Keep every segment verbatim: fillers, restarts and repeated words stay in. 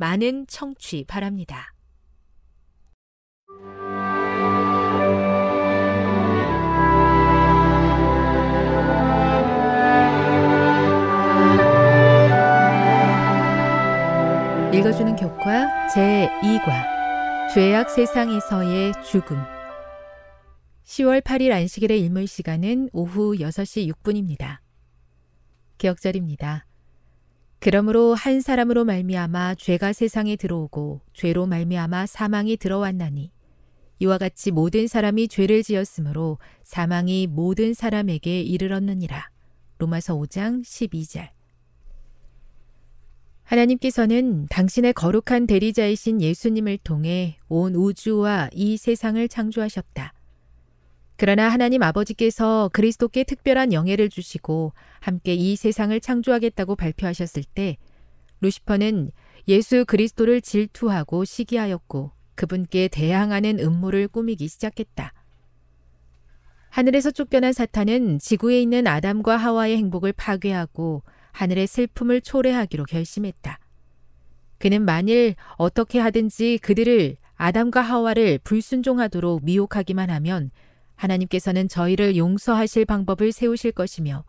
많은 청취 바랍니다. 읽어주는 교과 제이 과 죄악 세상에서의 죽음. 시월 팔일 안식일의 일몰 시간은 오후 여섯 시 육 분입니다. 기억절입니다. 그러므로 한 사람으로 말미암아 죄가 세상에 들어오고 죄로 말미암아 사망이 들어왔나니, 이와 같이 모든 사람이 죄를 지었으므로 사망이 모든 사람에게 이르렀느니라. 로마서 오 장 십이 절. 하나님께서는 당신의 거룩한 대리자이신 예수님을 통해 온 우주와 이 세상을 창조하셨다. 그러나 하나님 아버지께서 그리스도께 특별한 영예를 주시고 함께 이 세상을 창조하겠다고 발표하셨을 때, 루시퍼는 예수 그리스도를 질투하고 시기하였고 그분께 대항하는 음모를 꾸미기 시작했다. 하늘에서 쫓겨난 사탄은 지구에 있는 아담과 하와의 행복을 파괴하고 하늘의 슬픔을 초래하기로 결심했다. 그는 만일 어떻게 하든지 그들을, 아담과 하와를 불순종하도록 미혹하기만 하면 하나님께서는 저희를 용서하실 방법을 세우실 것이며,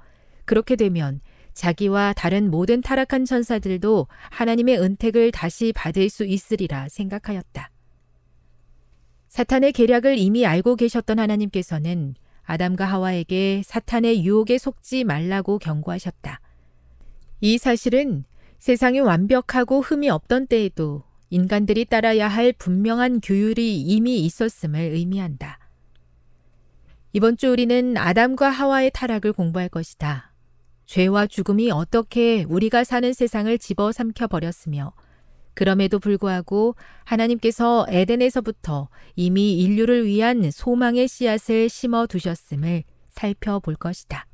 그렇게 되면 자기와 다른 모든 타락한 천사들도 하나님의 은택을 다시 받을 수 있으리라 생각하였다. 사탄의 계략을 이미 알고 계셨던 하나님께서는 아담과 하와에게 사탄의 유혹에 속지 말라고 경고하셨다. 이 사실은 세상이 완벽하고 흠이 없던 때에도 인간들이 따라야 할 분명한 규율이 이미 있었음을 의미한다. 이번 주 우리는 아담과 하와의 타락을 공부할 것이다. 죄와 죽음이 어떻게 우리가 사는 세상을 집어삼켜 버렸으며, 그럼에도 불구하고 하나님께서 에덴에서부터 이미 인류를 위한 소망의 씨앗을 심어 두셨음을 살펴볼 것이다.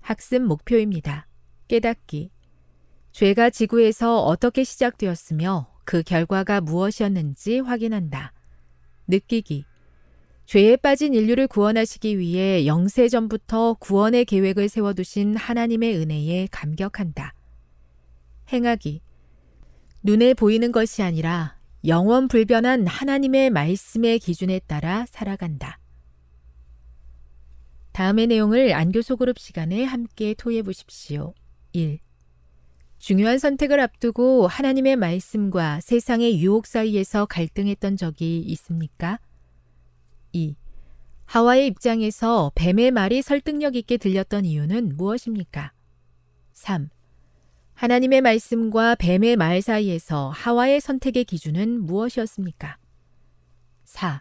학습 목표입니다. 깨닫기. 죄가 지구에서 어떻게 시작되었으며 그 결과가 무엇이었는지 확인한다. 느끼기. 죄에 빠진 인류를 구원하시기 위해 영세전부터 구원의 계획을 세워두신 하나님의 은혜에 감격한다. 행하기. 눈에 보이는 것이 아니라 영원 불변한 하나님의 말씀의 기준에 따라 살아간다. 다음의 내용을 안교 소그룹 시간에 함께 토의해 보십시오. 일. 중요한 선택을 앞두고 하나님의 말씀과 세상의 유혹 사이에서 갈등했던 적이 있습니까? 이. 하와의 입장에서 뱀의 말이 설득력 있게 들렸던 이유는 무엇입니까? 삼. 하나님의 말씀과 뱀의 말 사이에서 하와의 선택의 기준은 무엇이었습니까? 사.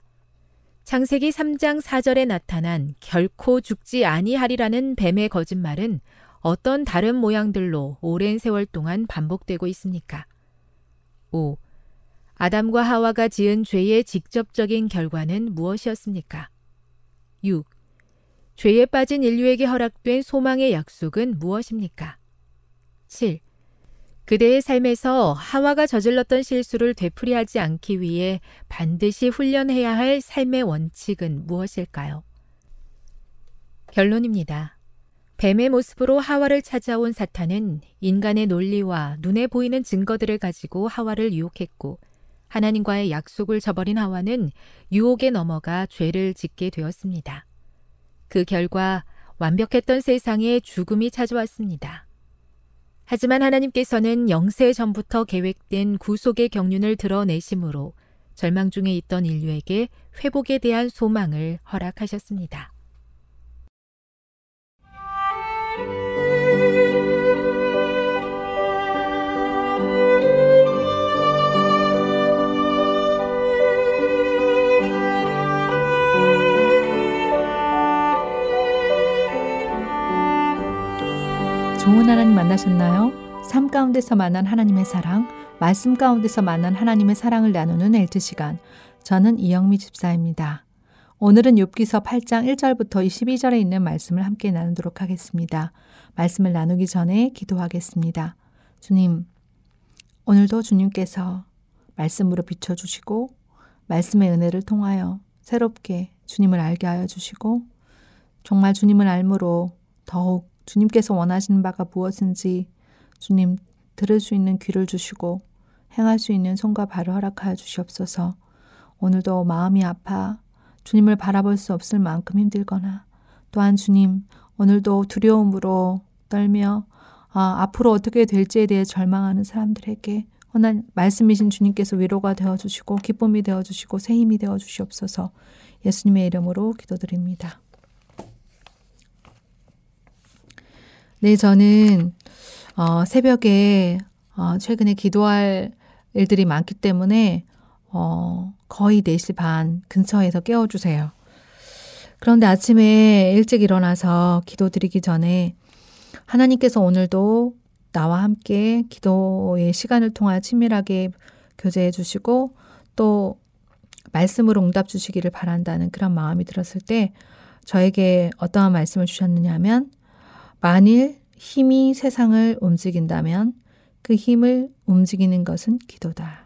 창세기 삼 장 사 절에 나타난 결코 죽지 아니하리라는 뱀의 거짓말은 어떤 다른 모양들로 오랜 세월 동안 반복되고 있습니까? 오. 아담과 하와가 지은 죄의 직접적인 결과는 무엇이었습니까? 육. 죄에 빠진 인류에게 허락된 소망의 약속은 무엇입니까? 칠. 그대의 삶에서 하와가 저질렀던 실수를 되풀이하지 않기 위해 반드시 훈련해야 할 삶의 원칙은 무엇일까요? 결론입니다. 뱀의 모습으로 하와를 찾아온 사탄은 인간의 논리와 눈에 보이는 증거들을 가지고 하와를 유혹했고, 하나님과의 약속을 저버린 하와는 유혹에 넘어가 죄를 짓게 되었습니다. 그 결과 완벽했던 세상에 죽음이 찾아왔습니다. 하지만 하나님께서는 영세 전부터 계획된 구속의 경륜을 드러내심으로 절망 중에 있던 인류에게 회복에 대한 소망을 허락하셨습니다. 좋은 하나님 만나셨나요? 삶 가운데서 만난 하나님의 사랑, 말씀 가운데서 만난 하나님의 사랑을 나누는 엘트 시간. 저는 이영미 집사입니다. 오늘은 욥기서 팔 장 일 절부터 이십이 절에 있는 말씀을 함께 나누도록 하겠습니다. 말씀을 나누기 전에 기도하겠습니다. 주님, 오늘도 주님께서 말씀으로 비춰주시고 말씀의 은혜를 통하여 새롭게 주님을 알게 하여 주시고, 정말 주님을 알므로 더욱 주님께서 원하시는 바가 무엇인지 주님 들을 수 있는 귀를 주시고 행할 수 있는 손과 발을 허락하여 주시옵소서. 오늘도 마음이 아파 주님을 바라볼 수 없을 만큼 힘들거나, 또한 주님 오늘도 두려움으로 떨며 아, 앞으로 어떻게 될지에 대해 절망하는 사람들에게 오늘 말씀이신 주님께서 위로가 되어주시고 기쁨이 되어주시고 새 힘이 되어주시옵소서. 예수님의 이름으로 기도드립니다. 네, 저는 어, 새벽에 어, 최근에 기도할 일들이 많기 때문에 어, 거의 네 시 반 근처에서 깨워주세요. 그런데 아침에 일찍 일어나서 기도드리기 전에 하나님께서 오늘도 나와 함께 기도의 시간을 통하여 친밀하게 교제해 주시고 또 말씀으로 응답 주시기를 바란다는 그런 마음이 들었을 때 저에게 어떠한 말씀을 주셨느냐 하면, 만일 힘이 세상을 움직인다면 그 힘을 움직이는 것은 기도다.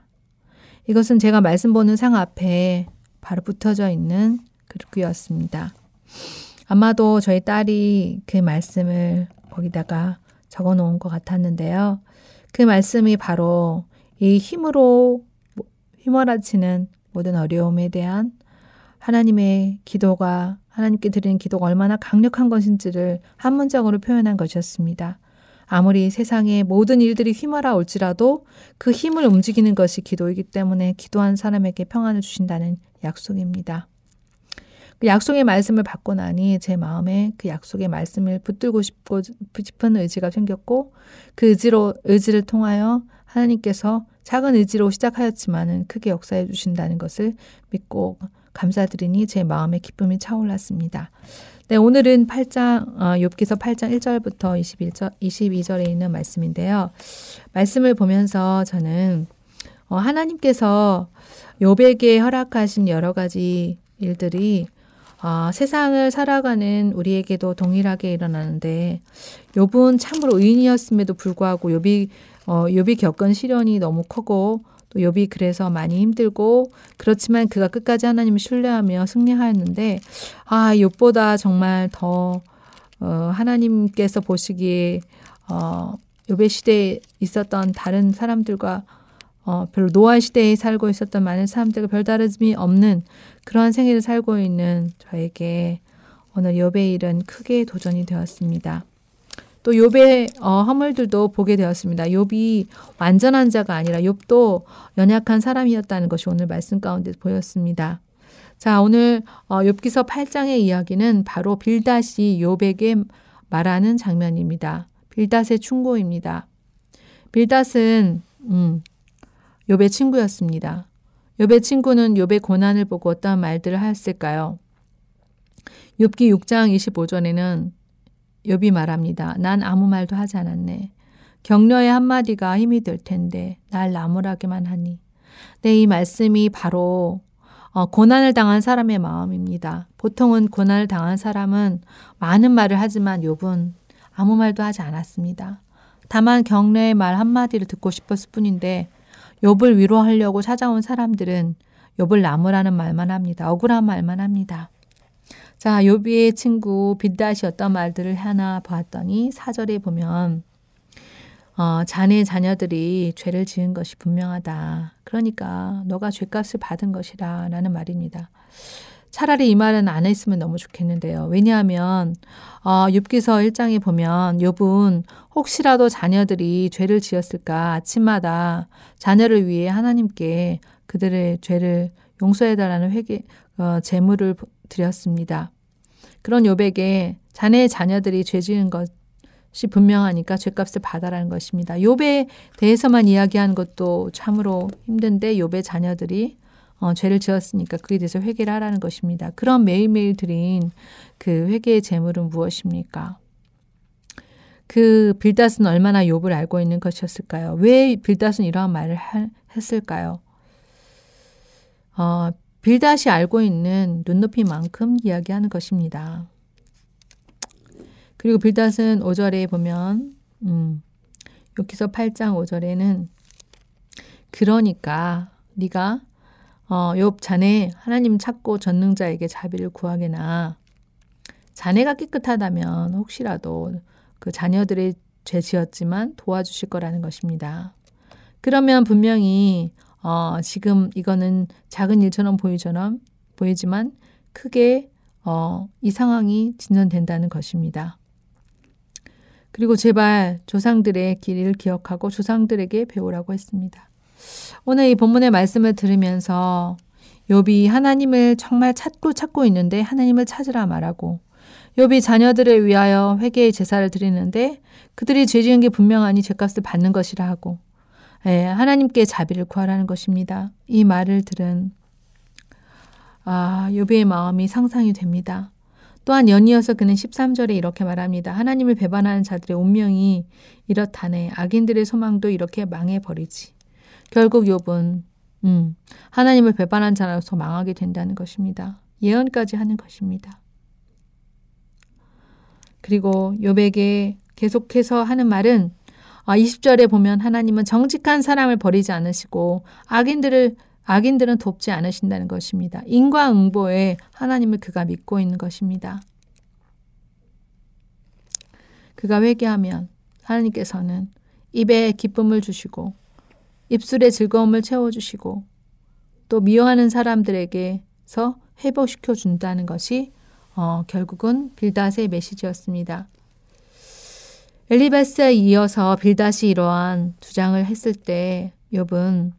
이것은 제가 말씀 보는 상 앞에 바로 붙어져 있는 글귀였습니다. 아마도 저희 딸이 그 말씀을 거기다가 적어놓은 것 같았는데요. 그 말씀이 바로 이 힘으로 휘몰아치는 모든 어려움에 대한 하나님의 기도가, 하나님께 드리는 기도가 얼마나 강력한 것인지를 한 문장으로 표현한 것이었습니다. 아무리 세상의 모든 일들이 휘말아 올지라도 그 힘을 움직이는 것이 기도이기 때문에 기도한 사람에게 평안을 주신다는 약속입니다. 그 약속의 말씀을 받고 나니 제 마음에 그 약속의 말씀을 붙들고 싶고, 싶은 의지가 생겼고, 그 의지로, 의지를 통하여 하나님께서 작은 의지로 시작하였지만은 크게 역사해 주신다는 것을 믿고 감사드리니 제 마음에 기쁨이 차올랐습니다. 네, 오늘은 팔 장 어, 욥기서 팔 장 일 절부터 이십일 절, 이십이 절에 있는 말씀인데요. 말씀을 보면서 저는 어, 하나님께서 욥에게 허락하신 여러 가지 일들이 어, 세상을 살아가는 우리에게도 동일하게 일어나는데, 욥은 참으로 의인이었음에도 불구하고 욥이 어, 욥이 겪은 시련이 너무 크고 또 욥이 그래서 많이 힘들고, 그렇지만 그가 끝까지 하나님을 신뢰하며 승리하였는데, 아, 욥보다 정말 더 어, 하나님께서 보시기에 어, 욥의 시대에 있었던 다른 사람들과 어, 별로 노아 시대에 살고 있었던 많은 사람들과 별다름이 없는 그러한 생애를 살고 있는 저에게 오늘 욥의 일은 크게 도전이 되었습니다. 또 욥의 어, 허물들도 보게 되었습니다. 욥이 완전한 자가 아니라 욥도 연약한 사람이었다는 것이 오늘 말씀 가운데 보였습니다. 자, 오늘 어, 욥기서 팔 장의 이야기는 바로 빌닷이 욥에게 말하는 장면입니다. 빌닷의 충고입니다. 빌닷은 음, 욥의 친구였습니다. 욥의 친구는 욥의 고난을 보고 어떠한 말들을 하였을까요? 욥기 육 장 이십오 절에는 욥이 말합니다. 난 아무 말도 하지 않았네. 격려의 한마디가 힘이 될 텐데 날 나무라기만 하니. 네, 이 말씀이 바로 고난을 당한 사람의 마음입니다. 보통은 고난을 당한 사람은 많은 말을 하지만 욥은 아무 말도 하지 않았습니다. 다만 격려의 말 한마디를 듣고 싶었을 뿐인데 욥을 위로하려고 찾아온 사람들은 욥을 나무라는 말만 합니다. 억울한 말만 합니다. 자, 욥의 친구 빌닷이 어떤 말들을 하나 보았더니 사 절에 보면 어, 자네 자녀들이 죄를 지은 것이 분명하다. 그러니까 너가 죄값을 받은 것이라 라는 말입니다. 차라리 이 말은 안 했으면 너무 좋겠는데요. 왜냐하면 어, 욥기서 일 장에 보면 욥은 혹시라도 자녀들이 죄를 지었을까 아침마다 자녀를 위해 하나님께 그들의 죄를 용서해달라는 회개 어, 제물을 드렸습니다. 그런 욥에게 자네의 자녀들이 죄 지은 것이 분명하니까 죄값을 받아라는 것입니다. 욥에 대해서만 이야기한 것도 참으로 힘든데 욥의 자녀들이 어, 죄를 지었으니까 그에 대해서 회개를 하라는 것입니다. 그럼 매일매일 드린 그 회개의 제물은 무엇입니까? 그 빌닷은 얼마나 욥을 알고 있는 것이었을까요? 왜 빌닷은 이러한 말을 하, 했을까요? 어, 빌닷이 알고 있는 눈높이만큼 이야기하는 것입니다. 그리고 빌닷은 오 절에 보면 음, 여기서 팔 장 오 절에는 그러니까 네가 어, 욥 자네 하나님 찾고 전능자에게 자비를 구하게나 자네가 깨끗하다면 혹시라도 그 자녀들의 죄 지었지만 도와주실 거라는 것입니다. 그러면 분명히 어, 지금 이거는 작은 일처럼 보이처럼 보이지만 크게 어, 이 상황이 진전된다는 것입니다. 그리고 제발 조상들의 길을 기억하고 조상들에게 배우라고 했습니다. 오늘 이 본문의 말씀을 들으면서 욥이 하나님을 정말 찾고 찾고 있는데 하나님을 찾으라 말하고 욥이 자녀들을 위하여 회개의 제사를 드리는데 그들이 죄 지은 게 분명하니 죄값을 받는 것이라 하고 예, 하나님께 자비를 구하라는 것입니다. 이 말을 들은 아, 욥의 마음이 상상이 됩니다. 또한 연이어서 그는 십삼 절에 이렇게 말합니다. 하나님을 배반하는 자들의 운명이 이렇다네. 악인들의 소망도 이렇게 망해버리지. 결국 욥은 음, 하나님을 배반한 자로서 망하게 된다는 것입니다. 예언까지 하는 것입니다. 그리고 욥에게 계속해서 하는 말은 이십 절에 보면 하나님은 정직한 사람을 버리지 않으시고 악인들을, 악인들은 돕지 않으신다는 것입니다. 인과응보에 하나님을 그가 믿고 있는 것입니다. 그가 회개하면 하나님께서는 입에 기쁨을 주시고 입술에 즐거움을 채워주시고 또 미워하는 사람들에게서 회복시켜준다는 것이 어, 결국은 빌닷의 메시지였습니다. 엘리바스에 이어서 빌닷이 이러한 주장을 했을 때 욥은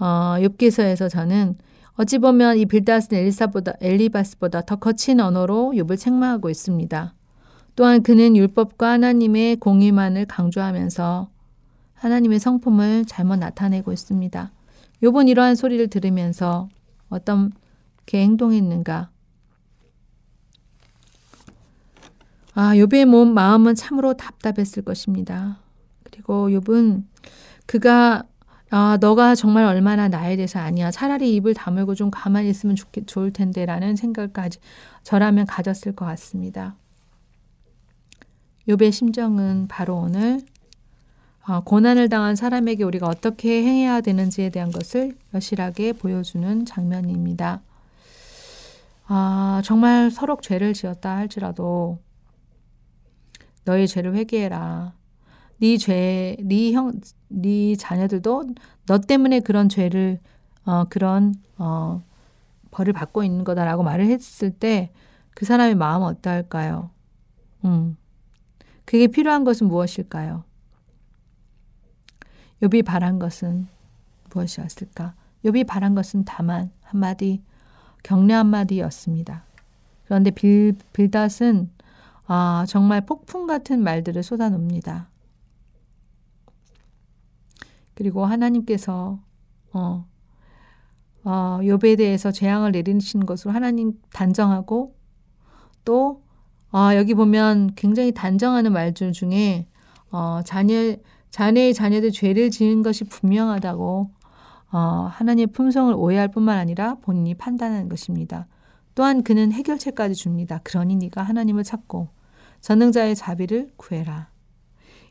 어, 욥기서에서 저는 어찌 보면 이 빌닷은 엘리사보다, 엘리바스보다 더 거친 언어로 욥을 책망하고 있습니다. 또한 그는 율법과 하나님의 공의만을 강조하면서 하나님의 성품을 잘못 나타내고 있습니다. 욥은 이러한 소리를 들으면서 어떻게 행동했는가? 아, 욥의 몸 마음은 참으로 답답했을 것입니다. 그리고 욥은 그가 아, 너가 정말 얼마나 나에 대해서 아냐. 차라리 입을 다물고 좀 가만히 있으면 좋겠, 좋을 텐데 라는 생각까지 저라면 가졌을 것 같습니다. 욥의 심정은 바로 오늘 아, 고난을 당한 사람에게 우리가 어떻게 행해야 되는지에 대한 것을 여실하게 보여주는 장면입니다. 아, 정말 서로 죄를 지었다 할지라도 너의 죄를 회개해라. 네 죄, 네 형, 네 자녀들도 너 때문에 그런 죄를 어, 그런 어, 벌을 받고 있는 거다라고 말을 했을 때 그 사람의 마음은 어떨까요? 음, 그게 필요한 것은 무엇일까요? 욥이 바란 것은 무엇이었을까? 욥이 바란 것은 다만 한마디 격려 한마디였습니다. 그런데 빌, 빌닷은 아, 정말 폭풍 같은 말들을 쏟아놉니다. 그리고 하나님께서 어, 어, 욥에 대해서 재앙을 내리신 것으로 하나님 단정하고 또 어, 여기 보면 굉장히 단정하는 말들 중에 어, 자녀, 자네의 자녀들 죄를 지은 것이 분명하다고 어, 하나님의 품성을 오해할 뿐만 아니라 본인이 판단하는 것입니다. 또한 그는 해결책까지 줍니다. 그러니 네가 하나님을 찾고 전능자의 자비를 구해라.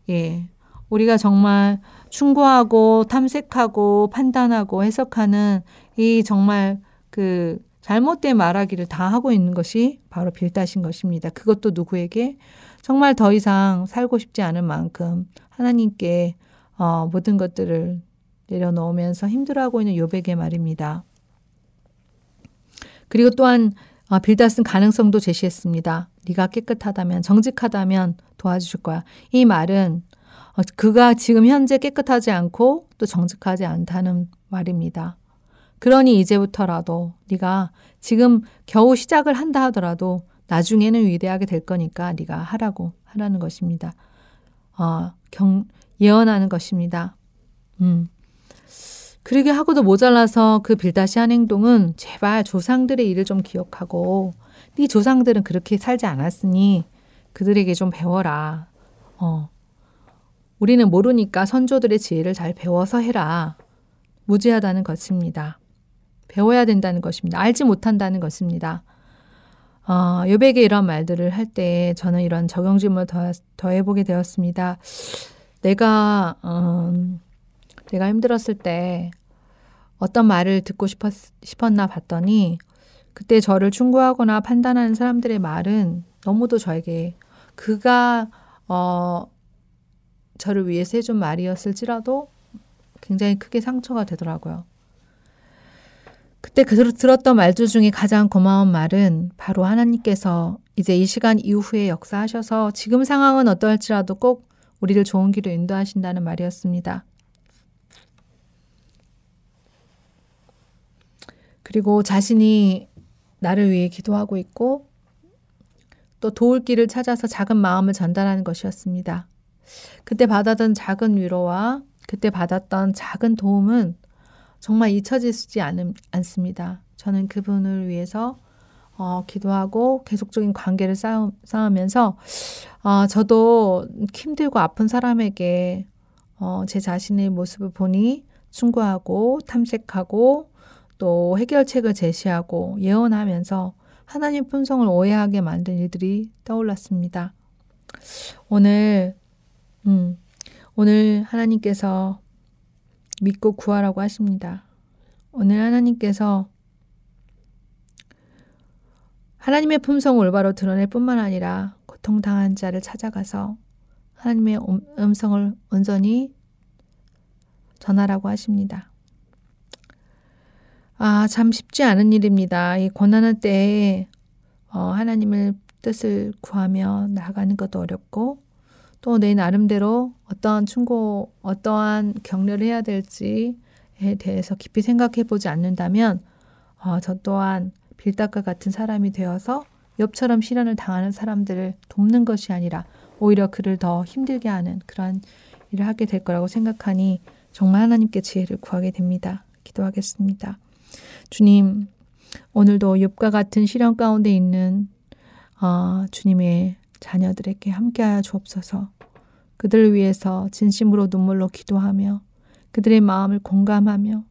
예, 우리가 정말 충고하고 탐색하고 판단하고 해석하는 이 정말 그 잘못된 말하기를 다 하고 있는 것이 바로 빌닷인 것입니다. 그것도 누구에게 정말 더 이상 살고 싶지 않은 만큼 하나님께 어, 모든 것들을 내려놓으면서 힘들어하고 있는 욥의 말입니다. 그리고 또한 어, 빌닷은 가능성도 제시했습니다. 네가 깨끗하다면 정직하다면 도와주실 거야. 이 말은 어, 그가 지금 현재 깨끗하지 않고 또 정직하지 않다는 말입니다. 그러니 이제부터라도 네가 지금 겨우 시작을 한다 하더라도 나중에는 위대하게 될 거니까 네가 하라고 하라는 것입니다. 어, 경, 예언하는 것입니다. 음. 그러게 하고도 모자라서 그 빌닷이 한 행동은 제발 조상들의 일을 좀 기억하고 네 조상들은 그렇게 살지 않았으니 그들에게 좀 배워라. 어. 우리는 모르니까 선조들의 지혜를 잘 배워서 해라. 무지하다는 것입니다. 배워야 된다는 것입니다. 알지 못한다는 것입니다. 어, 욥에게 이런 말들을 할 때 저는 이런 적용 질문을 더, 더 해보게 되었습니다. 내가 음, 내가 힘들었을 때 어떤 말을 듣고 싶었, 싶었나 봤더니 그때 저를 충고하거나 판단하는 사람들의 말은 너무도 저에게 그가 어, 저를 위해서 해준 말이었을지라도 굉장히 크게 상처가 되더라고요. 그때 그 들었던 말들 중에 가장 고마운 말은 바로 하나님께서 이제 이 시간 이후에 역사하셔서 지금 상황은 어떨지라도 꼭 우리를 좋은 길로 인도하신다는 말이었습니다. 그리고 자신이 나를 위해 기도하고 있고 또 도울 길을 찾아서 작은 마음을 전달하는 것이었습니다. 그때 받았던 작은 위로와 그때 받았던 작은 도움은 정말 잊혀지지 않음, 않습니다. 저는 그분을 위해서 어, 기도하고 계속적인 관계를 쌓음, 쌓으면서 어, 저도 힘들고 아픈 사람에게 어, 제 자신의 모습을 보니 충고하고 탐색하고 또 해결책을 제시하고 예언하면서 하나님 품성을 오해하게 만든 일들이 떠올랐습니다. 오늘 음, 오늘 하나님께서 믿고 구하라고 하십니다. 오늘 하나님께서 하나님의 품성을 올바로 드러낼 뿐만 아니라 고통당한 자를 찾아가서 하나님의 음성을 온전히 전하라고 하십니다. 아, 참 쉽지 않은 일입니다. 이 고난의 때에 어, 하나님의 뜻을 구하며 나아가는 것도 어렵고 또 내 나름대로 어떠한 충고, 어떠한 격려를 해야 될지에 대해서 깊이 생각해 보지 않는다면 어, 저 또한 빌닷과 같은 사람이 되어서 욥처럼 시련을 당하는 사람들을 돕는 것이 아니라 오히려 그를 더 힘들게 하는 그런 일을 하게 될 거라고 생각하니 정말 하나님께 지혜를 구하게 됩니다. 기도하겠습니다. 주님, 오늘도 욥과 같은 시련 가운데 있는 어, 주님의 자녀들에게 함께하여 주옵소서. 그들을 위해서 진심으로 눈물로 기도하며 그들의 마음을 공감하며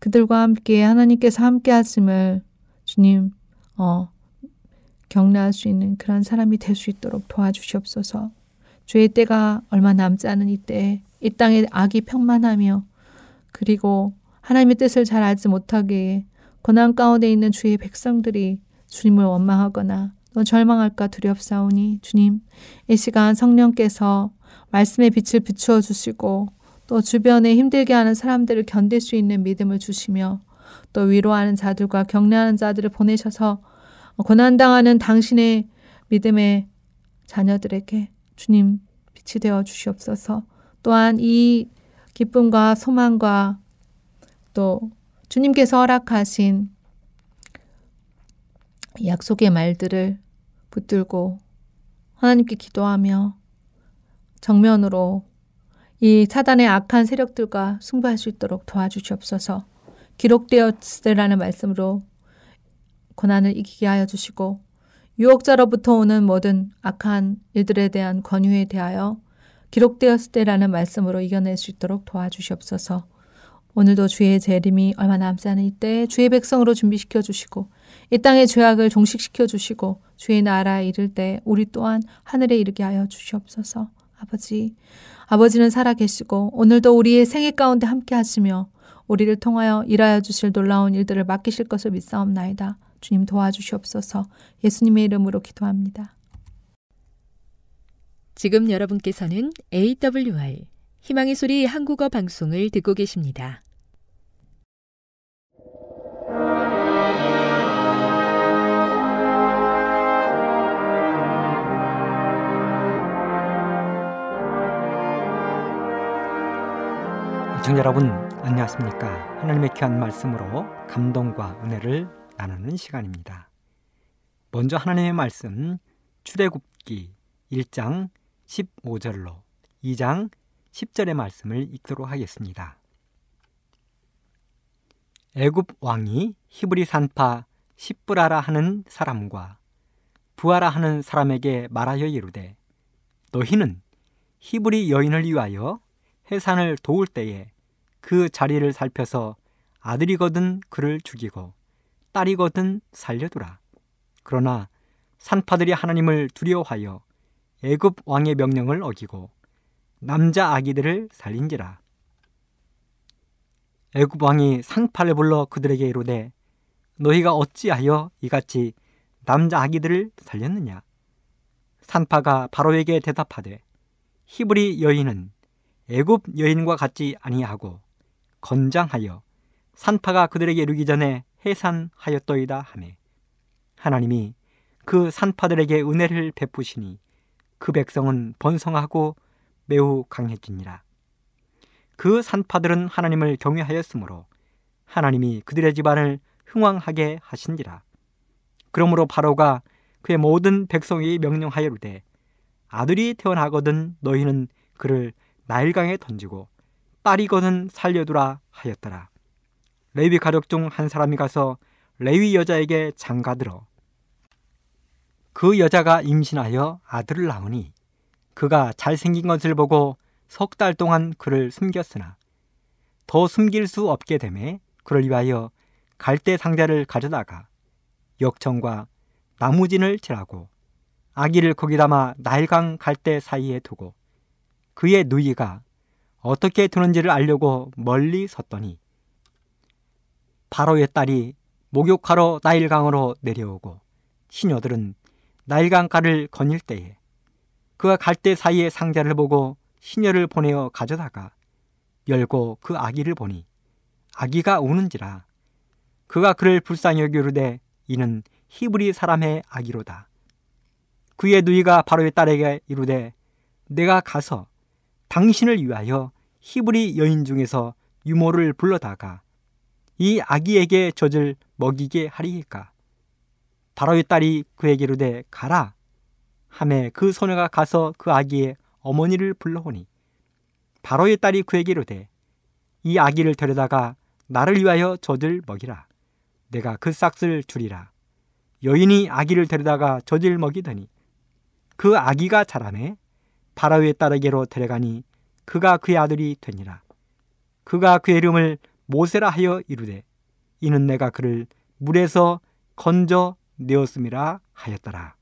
그들과 함께 하나님께서 함께하심을 주님 어, 격려할 수 있는 그런 사람이 될 수 있도록 도와주시옵소서. 주의 때가 얼마 남지 않은 이때에 이 땅의 악이 평만하며 그리고 하나님의 뜻을 잘 알지 못하게 고난 가운데 있는 주의 백성들이 주님을 원망하거나 또 절망할까 두렵사오니 주님 이 시간 성령께서 말씀의 빛을 비추어 주시고 또 주변에 힘들게 하는 사람들을 견딜 수 있는 믿음을 주시며 또 위로하는 자들과 격려하는 자들을 보내셔서 고난당하는 당신의 믿음의 자녀들에게 주님 빛이 되어 주시옵소서. 또한 이 기쁨과 소망과 또 주님께서 허락하신 약속의 말들을 붙들고 하나님께 기도하며 정면으로 이 사단의 악한 세력들과 승부할 수 있도록 도와주시옵소서. 기록되었으라는 말씀으로 고난을 이기게 하여 주시고 유혹자로부터 오는 모든 악한 일들에 대한 권유에 대하여 기록되었을 때라는 말씀으로 이겨낼 수 있도록 도와주시옵소서. 오늘도 주의 재림이 얼마 남지 않은 이때에 주의 백성으로 준비시켜 주시고 이 땅의 죄악을 종식시켜 주시고 주의 나라에 이를 때 우리 또한 하늘에 이르게 하여 주시옵소서. 아버지, 아버지는 살아계시고 오늘도 우리의 생애 가운데 함께 하시며 우리를 통하여 일하여 주실 놀라운 일들을 맡기실 것을 믿사옵나이다. 주님 도와주시옵소서. 예수님의 이름으로 기도합니다. 지금 여러분께서는 에이더블유알 희망의 소리 한국어 방송을 듣고 계십니다. 시청자 여러분 안녕하십니까? 하나님의 귀한 말씀으로 감동과 은혜를 나누는 시간입니다. 먼저 하나님의 말씀 출애굽기 일 장 십오 절로 이 장 십 절의 말씀을 읽도록 하겠습니다. 애굽 왕이 히브리 산파 십브라라 하는 사람과 부하라 하는 사람에게 말하여 이르되 너희는 히브리 여인을 위하여 해산을 도울 때에 그 자리를 살펴서 아들이거든 그를 죽이고 딸이거든 살려두라. 그러나 산파들이 하나님을 두려워하여 애굽 왕의 명령을 어기고 남자 아기들을 살린지라. 애굽 왕이 산파를 불러 그들에게 이르되 너희가 어찌하여 이같이 남자 아기들을 살렸느냐. 산파가 바로에게 대답하되 히브리 여인은 애굽 여인과 같지 아니하고 건장하여 산파가 그들에게 이르기 전에 해산하였더이다 하매 하나님이 그 산파들에게 은혜를 베푸시니 그 백성은 번성하고 매우 강해지니라. 그 산파들은 하나님을 경외하였으므로 하나님이 그들의 집안을 흥왕하게 하신지라. 그러므로 바로가 그의 모든 백성에게 명령하여 이르되 아들이 태어나거든 너희는 그를 나일강에 던지고 딸이거든 살려두라 하였더라. 레위 가족 중 한 사람이 가서 레위 여자에게 장가들어 그 여자가 임신하여 아들을 낳으니 그가 잘생긴 것을 보고 석 달 동안 그를 숨겼으나 더 숨길 수 없게 되매 그를 위하여 갈대 상자를 가져다가 역청과 나무진을 칠하고 아기를 거기 담아 나일강 갈대 사이에 두고 그의 누이가 어떻게 되는지를 알려고 멀리 섰더니 바로의 딸이 목욕하러 나일강으로 내려오고 시녀들은 나일강가를 거닐 때에 그가 갈대 사이의 상자를 보고 시녀를 보내어 가져다가 열고 그 아기를 보니 아기가 우는지라. 그가 그를 불쌍히 여기고 이르되 이는 히브리 사람의 아기로다. 그의 누이가 바로의 딸에게 이르되 내가 가서 당신을 위하여 히브리 여인 중에서 유모를 불러다가 이 아기에게 젖을 먹이게 하리이까. 바로의 딸이 그에게 이르되 가라 하매 그 소녀가 가서 그 아기의 어머니를 불러오니 바로의 딸이 그에게 이르되 이 아기를 데려다가 나를 위하여 젖을 먹이라. 내가 그 싹을 주리라. 여인이 아기를 데려다가 젖을 먹이더니 그 아기가 자라매 바로의 딸에게로 데려가니 그가 그의 아들이 되니라. 그가 그의 이름을 모세라 하여 이르되 이는 내가 그를 물에서 건져 내었음이라 하였더라.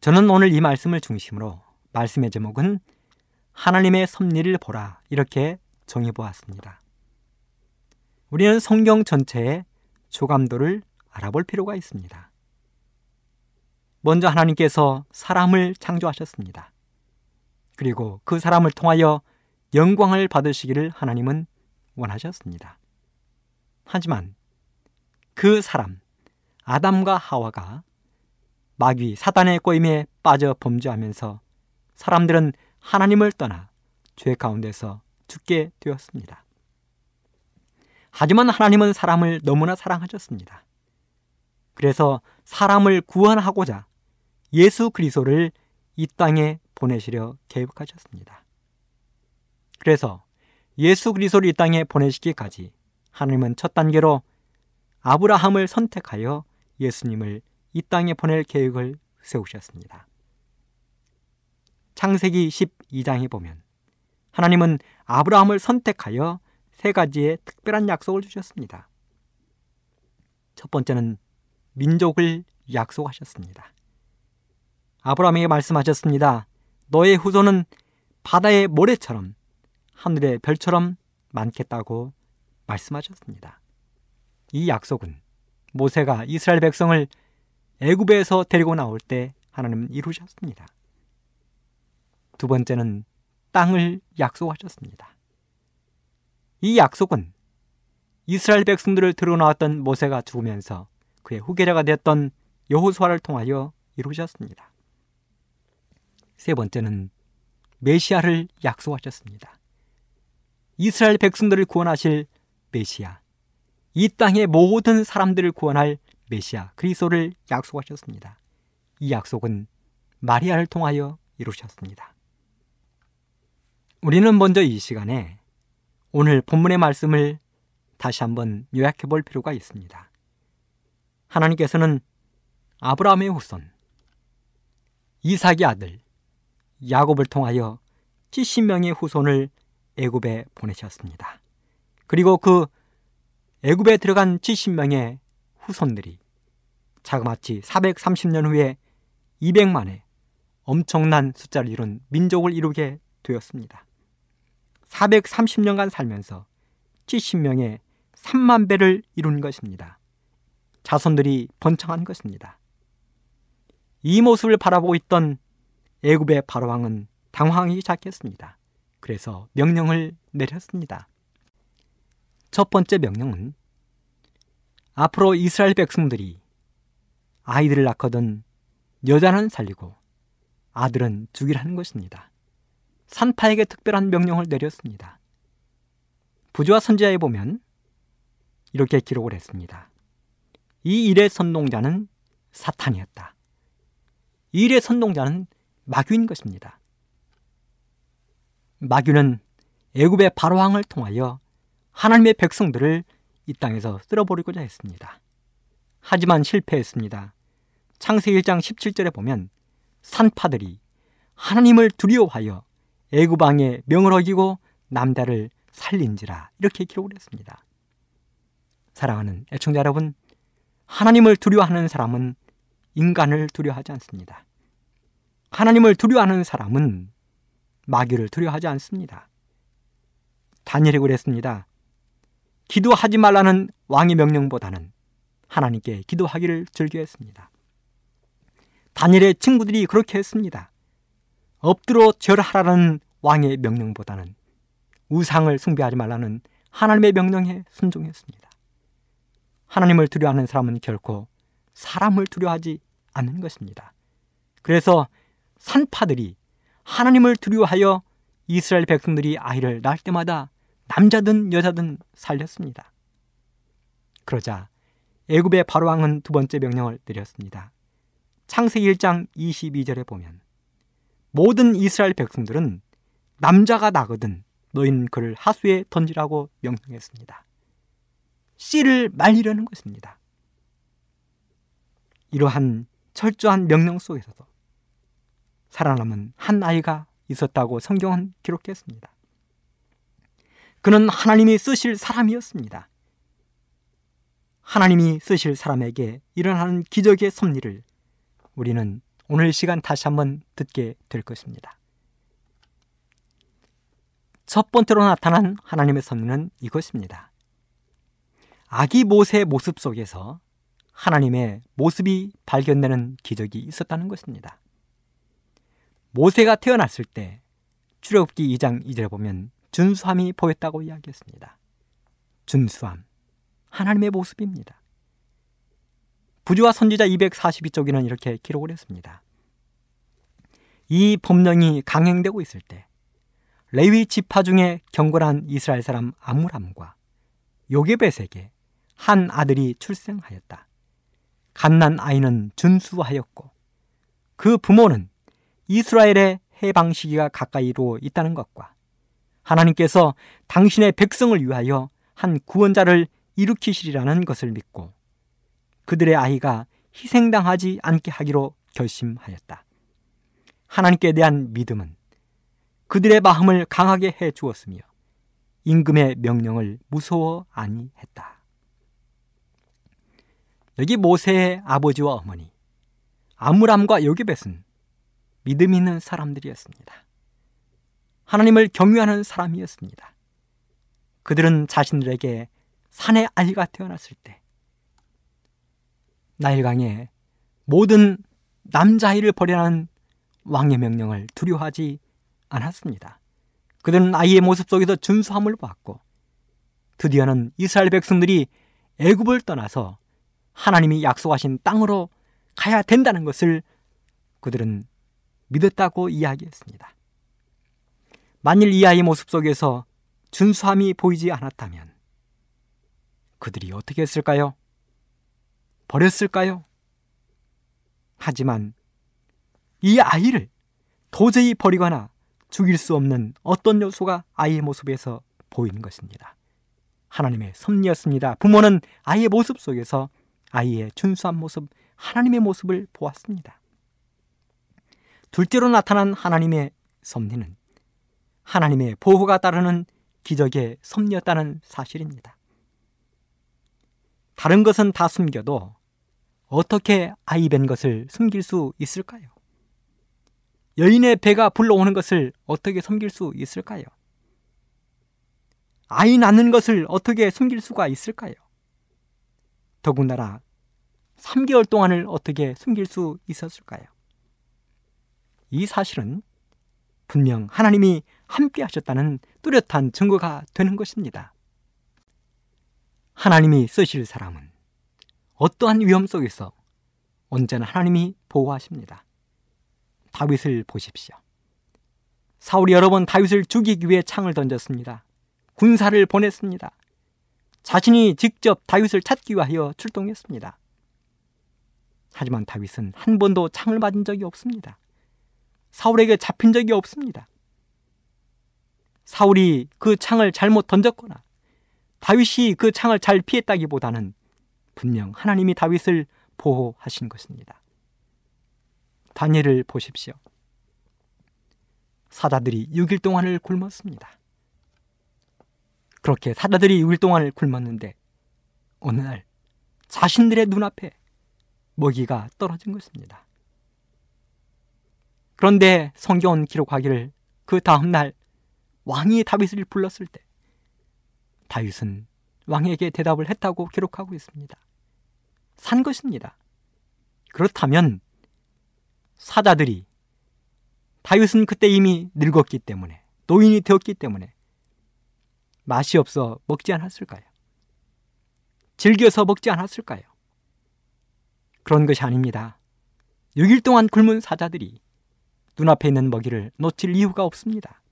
저는 오늘 이 말씀을 중심으로 말씀의 제목은 하나님의 섭리를 보라 이렇게 정해보았습니다. 우리는 성경 전체의 조감도를 알아볼 필요가 있습니다. 먼저 하나님께서 사람을 창조하셨습니다. 그리고 그 사람을 통하여 영광을 받으시기를 하나님은 원하셨습니다. 하지만 그 사람, 아담과 하와가 마귀 사단의 꼬임에 빠져 범죄하면서 사람들은 하나님을 떠나 죄 가운데서 죽게 되었습니다. 하지만 하나님은 사람을 너무나 사랑하셨습니다. 그래서 사람을 구원하고자 예수 그리스도를 이 땅에 보내시려 계획하셨습니다. 그래서 예수 그리스도를 이 땅에 보내시기까지 하나님은 첫 단계로 아브라함을 선택하여 예수님을 이 땅에 보낼 계획을 세우셨습니다. 창세기 십이 장에 보면 하나님은 아브라함을 선택하여 세 가지의 특별한 약속을 주셨습니다. 첫 번째는 민족을 약속하셨습니다. 아브라함에게 말씀하셨습니다. 너의 후손은 바다의 모래처럼 하늘의 별처럼 많겠다고 말씀하셨습니다. 이 약속은 모세가 이스라엘 백성을 애굽에서 데리고 나올 때 하나님은 이루셨습니다. 두 번째는 땅을 약속하셨습니다. 이 약속은 이스라엘 백성들을 데리고 나왔던 모세가 죽으면서 그의 후계자가 되었던 여호수아를 통하여 이루셨습니다. 세 번째는 메시아를 약속하셨습니다. 이스라엘 백성들을 구원하실 메시아, 이 땅의 모든 사람들을 구원할 메시아 그리스도를 약속하셨습니다. 이 약속은 마리아를 통하여 이루셨습니다. 우리는 먼저 이 시간에 오늘 본문의 말씀을 다시 한번 요약해 볼 필요가 있습니다. 하나님께서는 아브라함의 후손, 이삭의 아들 야곱을 통하여 칠십 명의 후손을 애굽에 보내셨습니다. 그리고 그 애굽에 들어간 칠십 명의 후손들이 자그마치 사백삼십 년 후에 이백만의 엄청난 숫자를 이룬 민족을 이루게 되었습니다. 사백삼십 년간 살면서 칠십 명의 삼만 배를 이룬 것입니다. 자손들이 번창한 것입니다. 이 모습을 바라보고 있던 애굽의 바로왕은 당황하기 시작했습니다. 그래서 명령을 내렸습니다. 첫 번째 명령은 앞으로 이스라엘 백성들이 아이들을 낳거든 여자는 살리고 아들은 죽이라는 것입니다. 산파에게 특별한 명령을 내렸습니다. 부조와 선지자에 보면 이렇게 기록을 했습니다. 이 일의 선동자는 사탄이었다. 이 일의 선동자는 마귀인 것입니다. 마귀는 애굽의 바로왕을 통하여 하나님의 백성들을 이 땅에서 쓸어버리고자 했습니다. 하지만 실패했습니다. 창세기 일 장 십칠 절에 보면 산파들이 하나님을 두려워하여 애굽 왕의 명을 어기고 남자를 살린지라 이렇게 기록을 했습니다. 사랑하는 애청자 여러분, 하나님을 두려워하는 사람은 인간을 두려워하지 않습니다. 하나님을 두려워하는 사람은 마귀를 두려워하지 않습니다. 다니엘이 그랬습니다. 기도하지 말라는 왕의 명령보다는 하나님께 기도하기를 즐겨했습니다. 다니엘의 친구들이 그렇게 했습니다. 엎드려 절하라는 왕의 명령보다는 우상을 숭배하지 말라는 하나님의 명령에 순종했습니다. 하나님을 두려워하는 사람은 결코 사람을 두려워하지 않는 것입니다. 그래서 산파들이 하나님을 두려워하여 이스라엘 백성들이 아이를 낳을 때마다 남자든 여자든 살렸습니다. 그러자 애굽의 바로왕은 두 번째 명령을 내렸습니다. 창세기 일 장 이십이 절에 보면 모든 이스라엘 백성들은 남자가 나거든 너희는 그를 하수에 던지라고 명령했습니다. 씨를 말리려는 것입니다. 이러한 철저한 명령 속에서도 살아남은 한 아이가 있었다고 성경은 기록했습니다. 그는 하나님이 쓰실 사람이었습니다. 하나님이 쓰실 사람에게 일어나는 기적의 섭리를 우리는 오늘 시간 다시 한번 듣게 될 것입니다. 첫 번째로 나타난 하나님의 섭리는 이것입니다. 아기 모세의 모습 속에서 하나님의 모습이 발견되는 기적이 있었다는 것입니다. 모세가 태어났을 때 출애굽기 이 장 이 절에 보면 준수함이 보였다고 이야기했습니다. 준수함, 하나님의 모습입니다. 부지와 선지자 이백사십이 쪽에는 이렇게 기록을 했습니다. 이 법령이 강행되고 있을 때 레위 지파 중에 경건한 이스라엘 사람 암므람과 요게벳에게 한 아들이 출생하였다. 갓난 아이는 준수하였고 그 부모는 이스라엘의 해방 시기가 가까이로 있다는 것과 하나님께서 당신의 백성을 위하여 한 구원자를 일으키시리라는 것을 믿고 그들의 아이가 희생당하지 않게 하기로 결심하였다. 하나님께 대한 믿음은 그들의 마음을 강하게 해 주었으며 임금의 명령을 무서워 아니했다. 여기 모세의 아버지와 어머니 아므람과 요게벳은 믿음 있는 사람들이었습니다. 하나님을 경유하는 사람이었습니다. 그들은 자신들에게 산의 아이가 태어났을 때 나일강에 모든 남자아이를 버리라는 왕의 명령을 두려워하지 않았습니다. 그들은 아이의 모습 속에서 준수함을 보았고 드디어는 이스라엘 백성들이 애굽을 떠나서 하나님이 약속하신 땅으로 가야 된다는 것을 그들은 믿었다고 이야기했습니다. 만일 이 아이의 모습 속에서 준수함이 보이지 않았다면 그들이 어떻게 했을까요? 버렸을까요? 하지만 이 아이를 도저히 버리거나 죽일 수 없는 어떤 요소가 아이의 모습에서 보이는 것입니다. 하나님의 섭리였습니다. 부모는 아이의 모습 속에서 아이의 준수한 모습, 하나님의 모습을 보았습니다. 둘째로 나타난 하나님의 섭리는 하나님의 보호가 따르는 기적의 섭리였다는 사실입니다. 다른 것은 다 숨겨도 어떻게 아이 뵌 것을 숨길 수 있을까요? 여인의 배가 불러오는 것을 어떻게 숨길 수 있을까요? 아이 낳는 것을 어떻게 숨길 수가 있을까요? 더군다나 삼 개월 동안을 어떻게 숨길 수 있었을까요? 이 사실은 분명 하나님이 함께 하셨다는 뚜렷한 증거가 되는 것입니다. 하나님이 쓰실 사람은 어떠한 위험 속에서 언제나 하나님이 보호하십니다. 다윗을 보십시오. 사울이 여러 번 다윗을 죽이기 위해 창을 던졌습니다. 군사를 보냈습니다. 자신이 직접 다윗을 찾기 위하여 출동했습니다. 하지만 다윗은 한 번도 창을 맞은 적이 없습니다. 사울에게 잡힌 적이 없습니다. 사울이 그 창을 잘못 던졌거나 다윗이 그 창을 잘 피했다기보다는 분명 하나님이 다윗을 보호하신 것입니다. 다니엘을 보십시오. 사자들이 육 일 동안을 굶었습니다. 그렇게 사자들이 육 일 동안을 굶었는데 어느 날 자신들의 눈앞에 먹이가 떨어진 것입니다. 그런데 성경은 기록하기를 그 다음 날 왕이 다윗을 불렀을 때 다윗은 왕에게 대답을 했다고 기록하고 있습니다. 산 것입니다. 그렇다면 사자들이, 다윗은 그때 이미 늙었기 때문에, 노인이 되었기 때문에 맛이 없어 먹지 않았을까요? 즐겨서 먹지 않았을까요? 그런 것이 아닙니다. 육 일 동안 굶은 사자들이 눈앞에 있는 먹이를 놓칠 이유가 없습니다.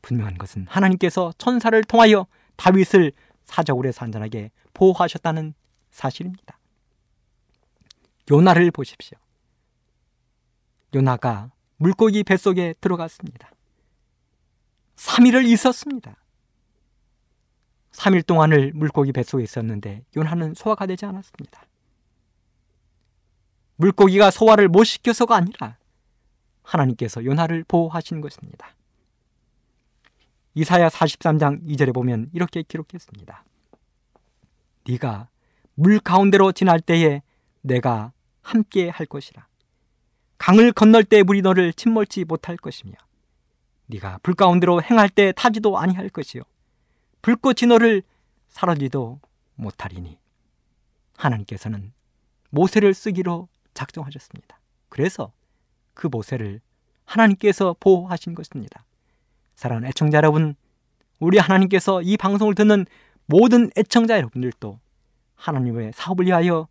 분명한 것은 하나님께서 천사를 통하여 다윗을 사자굴에서 안전하게 보호하셨다는 사실입니다. 요나를 보십시오. 요나가 물고기 뱃속에 들어갔습니다. 삼 일을 있었습니다. 삼 일 동안을 물고기 뱃속에 있었는데 요나는 소화가 되지 않았습니다. 물고기가 소화를 못 시켜서가 아니라 하나님께서 요나를 보호하신 것입니다. 이사야 사십삼 장 이 절에 보면 이렇게 기록했습니다. 네가 물 가운데로 지날 때에 내가 함께 할 것이라. 강을 건널 때 물이 너를 침몰치 못할 것이며 네가 불 가운데로 행할 때 타지도 아니할 것이요 불꽃이 너를 사르지도 못하리니. 하나님께서는 모세를 쓰기로 작정하셨습니다. 그래서 그 모세를 하나님께서 보호하신 것입니다. 사랑하는 애청자 여러분, 우리 하나님께서 이 방송을 듣는 모든 애청자 여러분들도 하나님의 사업을 위하여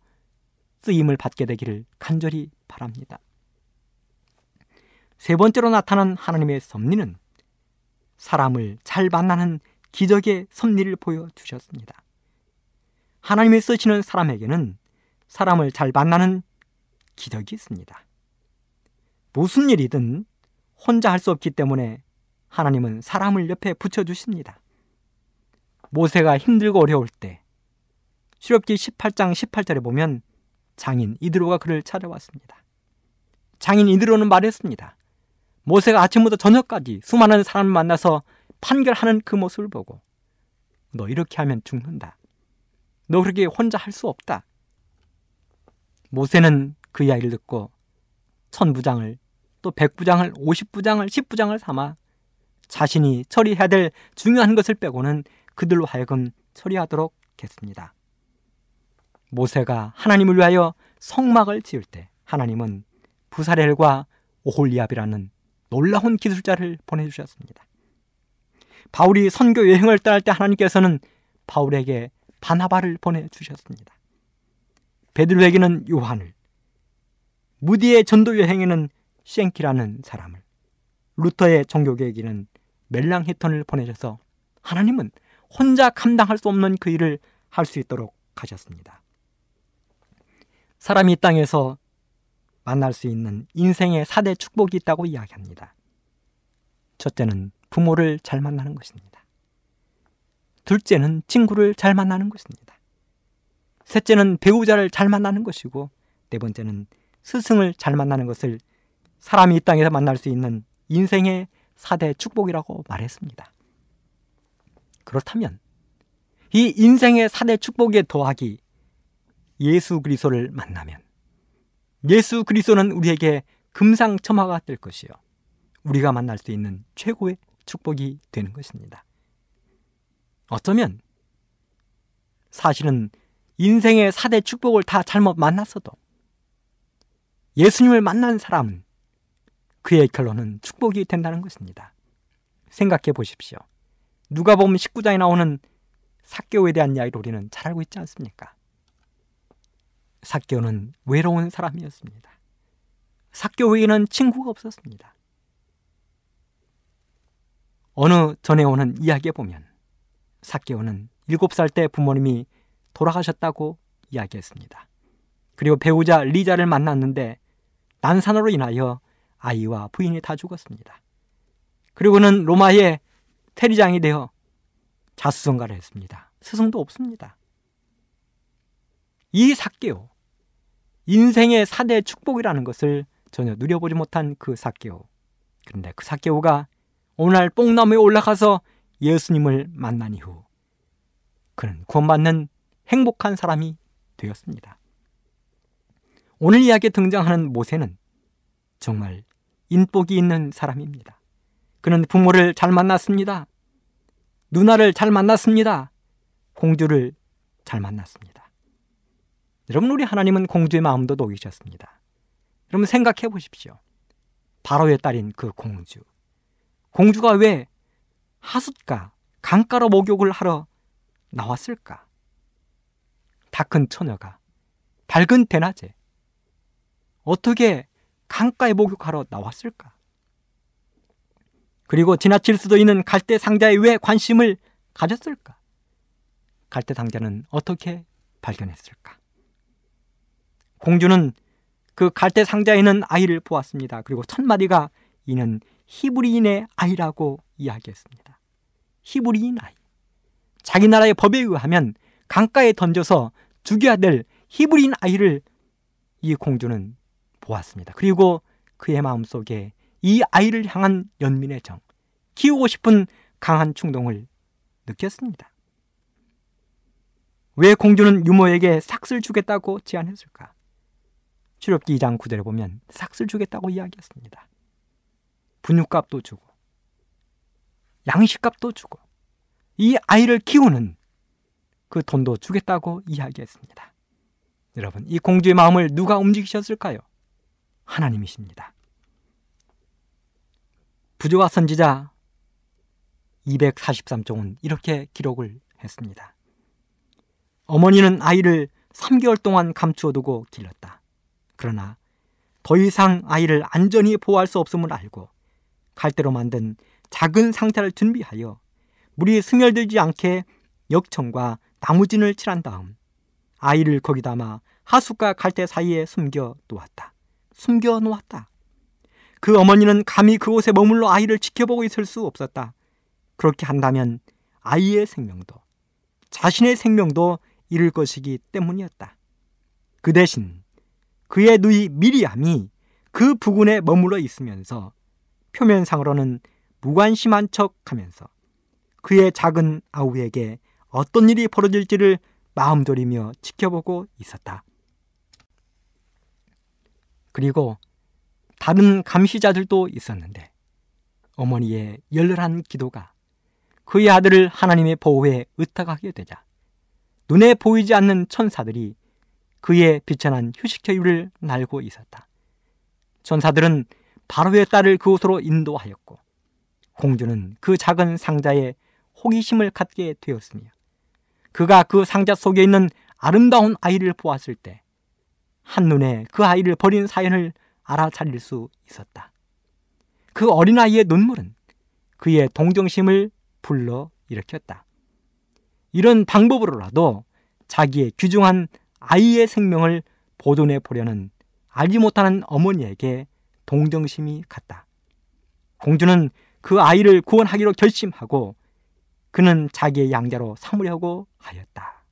쓰임을 받게 되기를 간절히 바랍니다. 세 번째로 나타난 하나님의 섭리는 사람을 잘 만나는 기적의 섭리를 보여주셨습니다. 하나님이 쓰시는 사람에게는 사람을 잘 만나는 기적이 있습니다. 무슨 일이든 혼자 할 수 없기 때문에 하나님은 사람을 옆에 붙여주십니다. 모세가 힘들고 어려울 때 출애굽기 십팔 장 십팔 절에 보면 장인 이드로가 그를 찾아왔습니다. 장인 이드로는 말했습니다. 모세가 아침부터 저녁까지 수많은 사람을 만나서 판결하는 그 모습을 보고 너 이렇게 하면 죽는다. 너 그렇게 혼자 할 수 없다. 모세는 그 이야기를 듣고 천부장을 또 백부장을 오십부장을 십부장을 삼아 자신이 처리해야 될 중요한 것을 빼고는 그들로 하여금 처리하도록 했습니다. 모세가 하나님을 위하여 성막을 지을 때 하나님은 부사렐과 오홀리압이라는 놀라운 기술자를 보내주셨습니다. 바울이 선교 여행을 떠날 때 하나님께서는 바울에게 바나바를 보내주셨습니다. 베드로에게는 요한을, 무디의 전도 여행에는 시엔키라는 사람을, 루터의 종교개혁에는 멜랑 히턴을 보내셔서 하나님은 혼자 감당할 수 없는 그 일을 할 수 있도록 하셨습니다. 사람이 이 땅에서 만날 수 있는 인생의 사 대 축복이 있다고 이야기합니다. 첫째는 부모를 잘 만나는 것입니다. 둘째는 친구를 잘 만나는 것입니다. 셋째는 배우자를 잘 만나는 것이고 네 번째는 스승을 잘 만나는 것을 사람이 이 땅에서 만날 수 있는 인생의 사 대 축복이라고 말했습니다. 그렇다면 이 인생의 사 대 축복에 더하기 예수 그리스도를 만나면 예수 그리스도는 우리에게 금상첨화가 될 것이요 우리가 만날 수 있는 최고의 축복이 되는 것입니다. 어쩌면 사실은 인생의 사 대 축복을 다 잘못 만났어도 예수님을 만난 사람은 그의 결론은 축복이 된다는 것입니다. 생각해 보십시오. 누가복음 십구 장에 나오는 삭개오에 대한 이야기를 우리는 잘 알고 있지 않습니까? 삭개오는 외로운 사람이었습니다. 삭개오에게는 친구가 없었습니다. 어느 전에 오는 이야기에 보면 삭개오는 일곱 살 때 부모님이 돌아가셨다고 이야기했습니다. 그리고 배우자 리자를 만났는데 난산으로 인하여 아이와 부인이 다 죽었습니다. 그리고는 로마의 태리장이 되어 자수성가를 했습니다. 스승도 없습니다. 이 삭개오, 인생의 사 대 축복이라는 것을 전혀 누려보지 못한 그 삭개오. 그런데 그 삭개오가 오늘날 뽕나무에 올라가서 예수님을 만난 이후 그는 구원받는 행복한 사람이 되었습니다. 오늘 이야기에 등장하는 모세는 정말 인복이 있는 사람입니다. 그는 부모를 잘 만났습니다. 누나를 잘 만났습니다. 공주를 잘 만났습니다. 여러분, 우리 하나님은 공주의 마음도 녹이셨습니다. 여러분 생각해 보십시오. 바로의 딸인 그 공주. 공주가 왜 하숫가, 강가로 목욕을 하러 나왔을까? 다 큰 처녀가 밝은 대낮에 어떻게 강가에 목욕하러 나왔을까? 그리고 지나칠 수도 있는 갈대 상자에 왜 관심을 가졌을까? 갈대 상자는 어떻게 발견했을까? 공주는 그 갈대 상자에 있는 아이를 보았습니다. 그리고 첫 마디가 이는 히브리인의 아이라고 이야기했습니다. 히브리인 아이. 자기 나라의 법에 의하면 강가에 던져서 죽여야 될 히브리인 아이를 이 공주는 보았습니다. 그리고 그의 마음속에 이 아이를 향한 연민의 정, 키우고 싶은 강한 충동을 느꼈습니다. 왜 공주는 유모에게 삭슬 주겠다고 제안했을까? 출애굽기 이 장 구 절에 보면 삭슬 주겠다고 이야기했습니다. 분유값도 주고 양식값도 주고 이 아이를 키우는 그 돈도 주겠다고 이야기했습니다. 여러분, 이 공주의 마음을 누가 움직이셨을까요? 하나님이십니다. 부조와 선지자 이백사십삼 쪽은 이렇게 기록을 했습니다. 어머니는 아이를 삼 개월 동안 감추어두고 길렀다. 그러나 더 이상 아이를 안전히 보호할 수 없음을 알고 갈대로 만든 작은 상자를 준비하여 물이 스며들지 않게 역청과 나무진을 칠한 다음 아이를 거기 담아 하수과 갈대 사이에 숨겨 놓았다. 숨겨 놓았다. 그 어머니는 감히 그곳에 머물러 아이를 지켜보고 있을 수 없었다. 그렇게 한다면 아이의 생명도 자신의 생명도 잃을 것이기 때문이었다. 그 대신 그의 누이 미리암이 그 부근에 머물러 있으면서 표면상으로는 무관심한 척하면서 그의 작은 아우에게 어떤 일이 벌어질지를 마음졸이며 지켜보고 있었다. 그리고 다른 감시자들도 있었는데 어머니의 열렬한 기도가 그의 아들을 하나님의 보호에 의탁하게 되자 눈에 보이지 않는 천사들이 그의 비천한 휴식처 위를 날고 있었다. 천사들은 바로의 딸을 그곳으로 인도하였고 공주는 그 작은 상자에 호기심을 갖게 되었으며 그가 그 상자 속에 있는 아름다운 아이를 보았을 때 한눈에 그 아이를 버린 사연을 알아차릴 수 있었다. 그 어린아이의 눈물은 그의 동정심을 불러일으켰다. 이런 방법으로라도 자기의 귀중한 아이의 생명을 보존해 보려는 알지 못하는 어머니에게 동정심이 갔다. 공주는 그 아이를 구원하기로 결심하고 그는 자기의 양자로 삼으려고 하였다.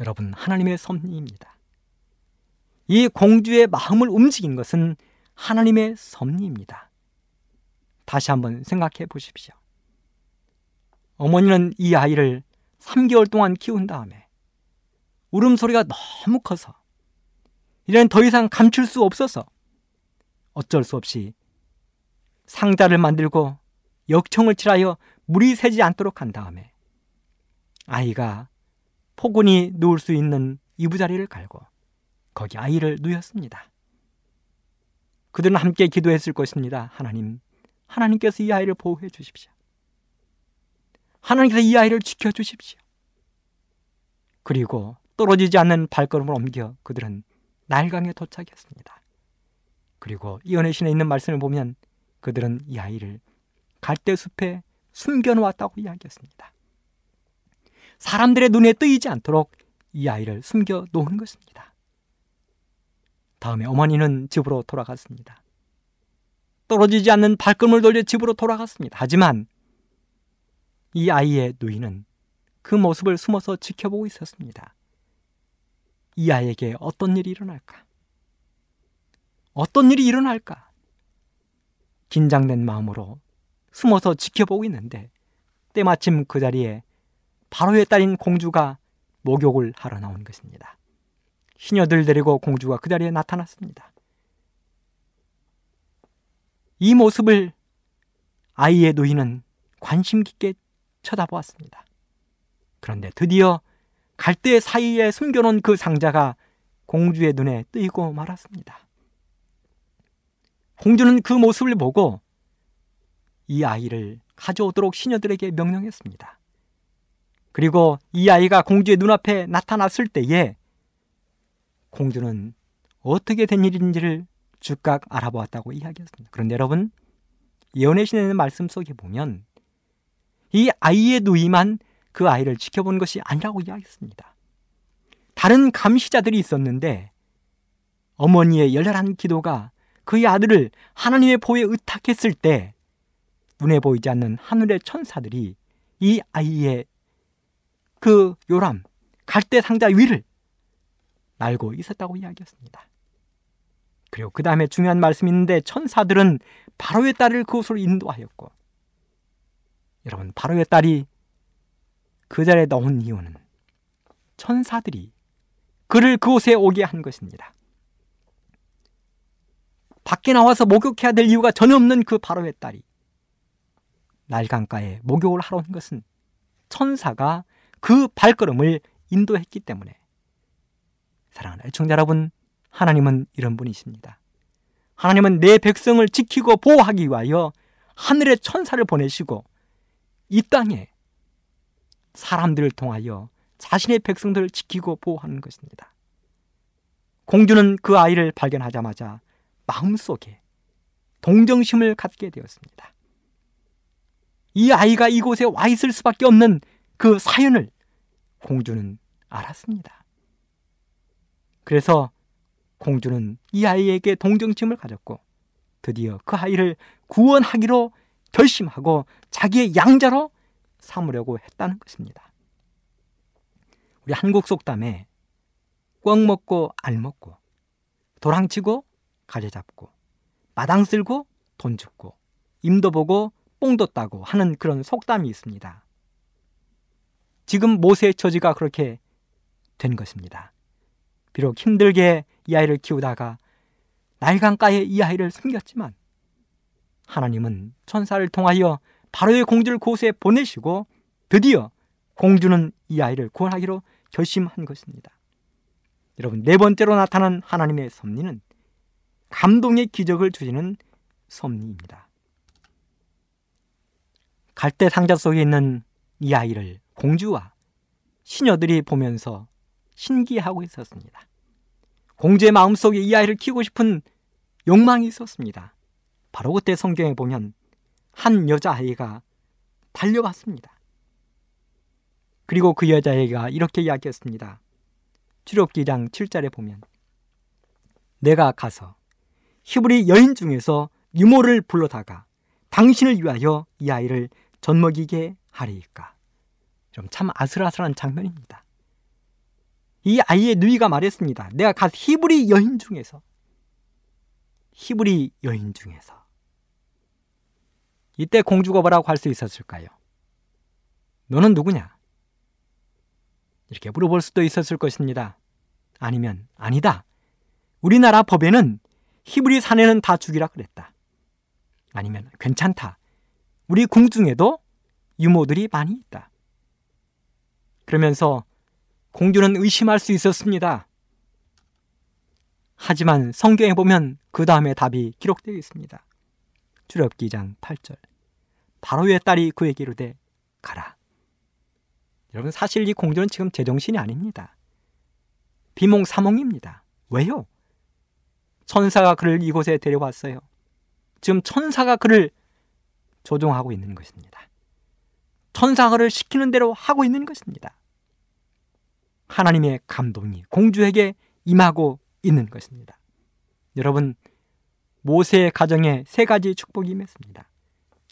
여러분, 하나님의 섭리입니다. 이 공주의 마음을 움직인 것은 하나님의 섭리입니다. 다시 한번 생각해 보십시오. 어머니는 이 아이를 삼 개월 동안 키운 다음에 울음소리가 너무 커서 이제는 더 이상 감출 수 없어서 어쩔 수 없이 상자를 만들고 역청을 칠하여 물이 새지 않도록 한 다음에 아이가 포근히 누울 수 있는 이부자리를 갈고 거기 아이를 누였습니다. 그들은 함께 기도했을 것입니다. 하나님, 하나님께서 이 아이를 보호해 주십시오. 하나님께서 이 아이를 지켜주십시오. 그리고 떨어지지 않는 발걸음을 옮겨 그들은 나일강에 도착했습니다. 그리고 이언의 신에 있는 말씀을 보면 그들은 이 아이를 갈대숲에 숨겨놓았다고 이야기했습니다. 사람들의 눈에 뜨이지 않도록 이 아이를 숨겨놓은 것입니다. 다음에 어머니는 집으로 돌아갔습니다. 떨어지지 않는 발걸음을 돌려 집으로 돌아갔습니다. 하지만 이 아이의 누이는 그 모습을 숨어서 지켜보고 있었습니다. 이 아이에게 어떤 일이 일어날까? 어떤 일이 일어날까? 긴장된 마음으로 숨어서 지켜보고 있는데 때마침 그 자리에 바로의 딸인 공주가 목욕을 하러 나온 것입니다. 시녀들 데리고 공주가 그 자리에 나타났습니다. 이 모습을 아이의 누이는 관심 깊게 쳐다보았습니다. 그런데 드디어 갈대 사이에 숨겨놓은 그 상자가 공주의 눈에 뜨이고 말았습니다. 공주는 그 모습을 보고 이 아이를 가져오도록 시녀들에게 명령했습니다. 그리고 이 아이가 공주의 눈앞에 나타났을 때에 공주는 어떻게 된 일인지를 즉각 알아보았다고 이야기했습니다. 그런데 여러분, 예언의 신에 있는 말씀 속에 보면 이 아이의 누이만 그 아이를 지켜본 것이 아니라고 이야기했습니다. 다른 감시자들이 있었는데 어머니의 열렬한 기도가 그의 아들을 하나님의 보호에 의탁했을 때 눈에 보이지 않는 하늘의 천사들이 이 아이의 그 요람, 갈대 상자 위를 날고 있었다고 이야기했습니다. 그리고 그 다음에 중요한 말씀이 있는데 천사들은 바로의 딸을 그곳으로 인도하였고, 여러분, 바로의 딸이 그 자리에 넣은 이유는 천사들이 그를 그곳에 오게 한 것입니다. 밖에 나와서 목욕해야 될 이유가 전혀 없는 그 바로의 딸이 날강가에 목욕을 하러 온 것은 천사가 그 발걸음을 인도했기 때문에, 사랑하는 애청자 여러분, 하나님은 이런 분이십니다. 하나님은 내 백성을 지키고 보호하기 위하여 하늘의 천사를 보내시고 이 땅에 사람들을 통하여 자신의 백성들을 지키고 보호하는 것입니다. 공주는 그 아이를 발견하자마자 마음속에 동정심을 갖게 되었습니다. 이 아이가 이곳에 와 있을 수밖에 없는 그 사연을 공주는 알았습니다. 그래서 공주는 이 아이에게 동정심을 가졌고 드디어 그 아이를 구원하기로 결심하고 자기의 양자로 삼으려고 했다는 것입니다. 우리 한국 속담에 꿩 먹고 알 먹고 도랑치고 가재 잡고 마당 쓸고 돈 줍고 임도 보고 뽕도 따고 하는 그런 속담이 있습니다. 지금 모세의 처지가 그렇게 된 것입니다. 비록 힘들게 이 아이를 키우다가 나일강가에 이 아이를 숨겼지만 하나님은 천사를 통하여 바로의 공주를 고수에 보내시고 드디어 공주는 이 아이를 구원하기로 결심한 것입니다. 여러분, 네 번째로 나타난 하나님의 섭리는 감동의 기적을 주시는 섭리입니다. 갈대 상자 속에 있는 이 아이를 공주와 시녀들이 보면서 신기해하고 있었습니다. 공주의 마음속에 이 아이를 키우고 싶은 욕망이 있었습니다. 바로 그때 성경에 보면 한 여자아이가 달려왔습니다. 그리고 그 여자아이가 이렇게 이야기했습니다. 출애굽기 일 장 칠 절에 보면 내가 가서 히브리 여인 중에서 유모를 불러다가 당신을 위하여 이 아이를 젖먹이게 하리이까. 좀 참 아슬아슬한 장면입니다. 이 아이의 누이가 말했습니다. 내가 가서 히브리 여인 중에서 히브리 여인 중에서 이때 공주가 뭐라고 할 수 있었을까요? 너는 누구냐? 이렇게 물어볼 수도 있었을 것입니다. 아니면 아니다, 우리나라 법에는 히브리 사내는 다 죽이라 그랬다. 아니면 괜찮다, 우리 궁중에도 유모들이 많이 있다. 그러면서 공주는 의심할 수 있었습니다. 하지만 성경에 보면 그 다음에 답이 기록되어 있습니다. 출애굽기 이 장 팔 절 바로의 딸이 그에게 이르되 가라. 여러분, 사실 이 공주는 지금 제정신이 아닙니다. 비몽사몽입니다. 왜요? 천사가 그를 이곳에 데려왔어요. 지금 천사가 그를 조종하고 있는 것입니다. 천사가 그를 시키는 대로 하고 있는 것입니다. 하나님의 감동이 공주에게 임하고 있는 것입니다. 여러분, 모세의 가정에 세 가지 축복이 임했습니다.